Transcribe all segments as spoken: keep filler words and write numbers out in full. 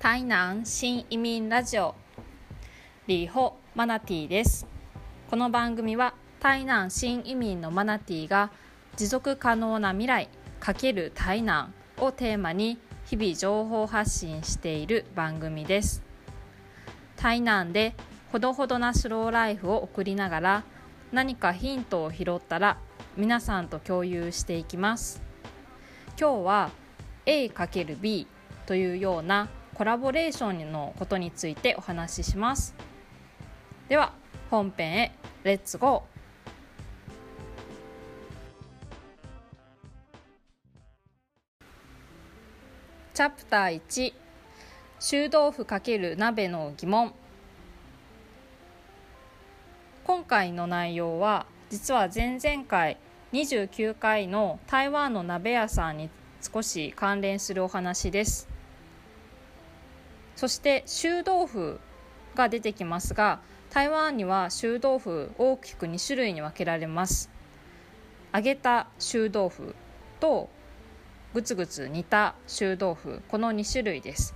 台南新移民ラジオリホマナティです。この番組は台南新移民のマナティが持続可能な未来×台南をテーマに日々情報発信している番組です。台南でほどほどなスローライフを送りながら何かヒントを拾ったら皆さんと共有していきます。今日は エー×ビー というようなコラボレーションのことについてお話しします。では本編へレッツゴー。チャプターいち、臭豆腐×鍋の疑問。今回の内容は実は前々回にじゅうきゅうかいの台湾の鍋屋さんに少し関連するお話です。そして臭豆腐が出てきますが、台湾には臭豆腐大きくに種類に分けられます。揚げた臭豆腐とぐつぐつ煮た臭豆腐、このに種類です。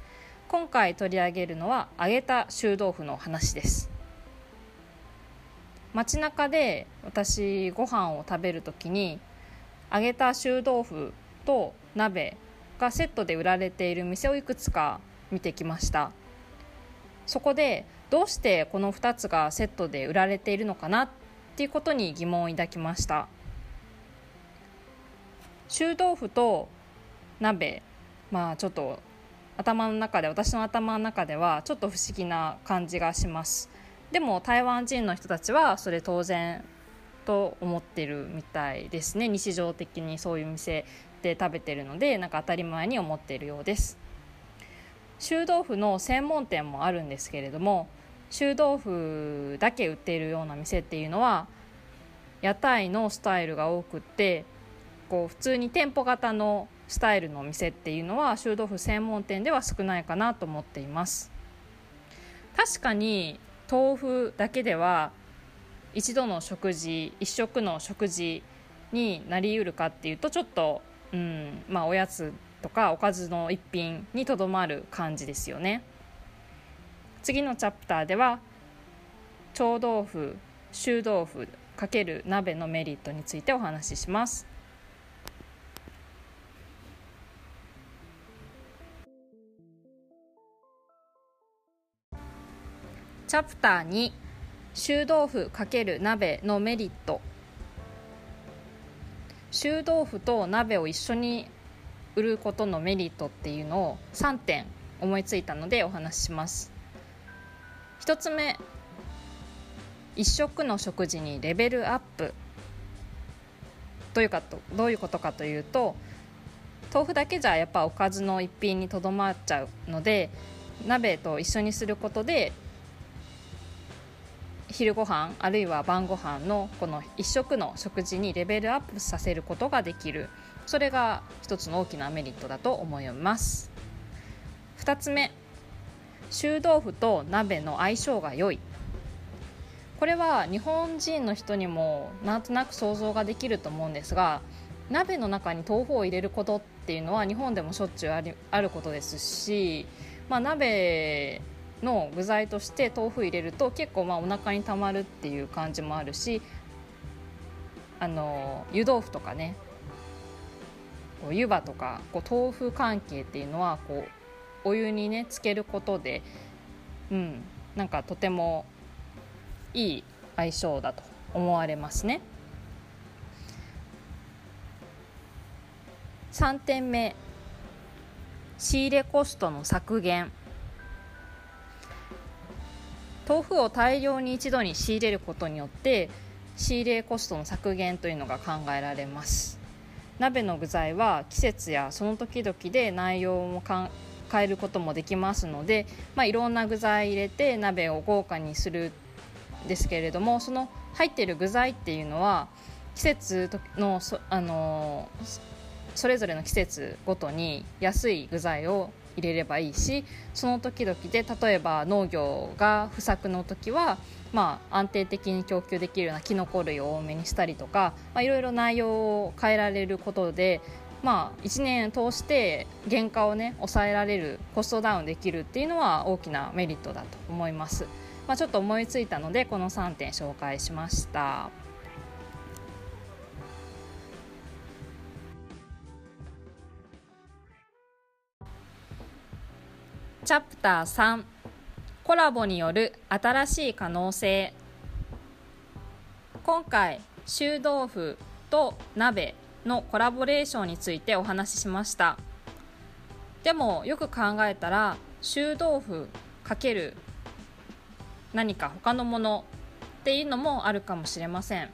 今回取り上げるのは揚げた臭豆腐の話です。街中で私ご飯を食べるときに揚げた臭豆腐と鍋がセットで売られている店をいくつか見てきました。そこでどうしてこのふたつがセットで売られているのかなっていうことに疑問を抱きました。臭豆腐と鍋、まあちょっと頭の中で私の頭の中ではちょっと不思議な感じがします。でも台湾人の人たちはそれ当然と思ってるみたいですね。日常的にそういう店で食べてるので、なんか当たり前に思っているようです。臭豆腐の専門店もあるんですけれども、臭豆腐だけ売っているような店っていうのは屋台のスタイルが多くって、こう普通に店舗型のスタイルの店っていうのは臭豆腐専門店では少ないかなと思っています。確かに豆腐だけでは一度の食事、一食の食事になりうるかっていうとちょっと、うん、まあおやつとかおかずの一品にとどまる感じですよね。次のチャプターでは臭豆腐、臭豆腐×鍋のメリットについてお話しします。チャプターに、臭豆腐×鍋のメリット。臭豆腐と鍋を一緒に売ることのメリットっていうのをさんてん思いついたのでお話しします。ひとつめ、一食の食事にレベルアップ。どういうかと、どういうことかというと、豆腐だけじゃやっぱおかずの一品にとどまっちゃうので、鍋と一緒にすることで昼ご飯あるいは晩ご飯のこの一食の食事にレベルアップさせることができる。それが一つの大きなメリットだと思います。ふたつめ、臭豆腐と鍋の相性が良い。これは日本人の人にもなんとなく想像ができると思うんですが、鍋の中に豆腐を入れることっていうのは日本でもしょっちゅうあり、あることですし、まあ、鍋の具材として豆腐入れると結構まあお腹にたまるっていう感じもあるし、あの湯豆腐とかね、こう湯葉とかこう豆腐関係っていうのはこうお湯にねつけることで、うん、なんかとてもいい相性だと思われますね。さんてんめ、仕入れコストの削減。豆腐を大量に一度に仕入れることによって仕入れコストの削減というのが考えられます。鍋の具材は季節やその時々で内容も変えることもできますので、まあ、いろんな具材入れて鍋を豪華にするんですけれども、その入っている具材っていうのは季節の そ, あのそれぞれの季節ごとに安い具材を入れればいいし、その時々で例えば農業が不作の時は、まあ、安定的に供給できるようなキノコ類を多めにしたりとか、まあ、いろいろ内容を変えられることでまあ、いちねん通して原価をね抑えられる、コストダウンできるっていうのは大きなメリットだと思います。まあ、ちょっと思いついたのでこのさんてん紹介しました。チャプターさん、コラボによる新しい可能性。今回臭豆腐と鍋のコラボレーションについてお話ししました。でもよく考えたら臭豆腐×何か他のものっていうのもあるかもしれません。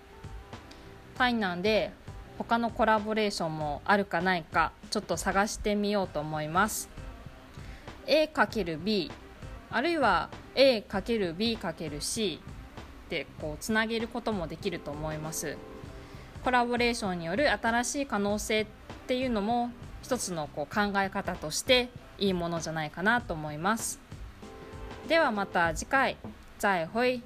台南で他のコラボレーションもあるかないかちょっと探してみようと思います。エー×ビー あるいは エー×ビー×シー でこうつなげることもできると思います。コラボレーションによる新しい可能性っていうのも一つのこう考え方としていいものじゃないかなと思います。ではまた次回。再会。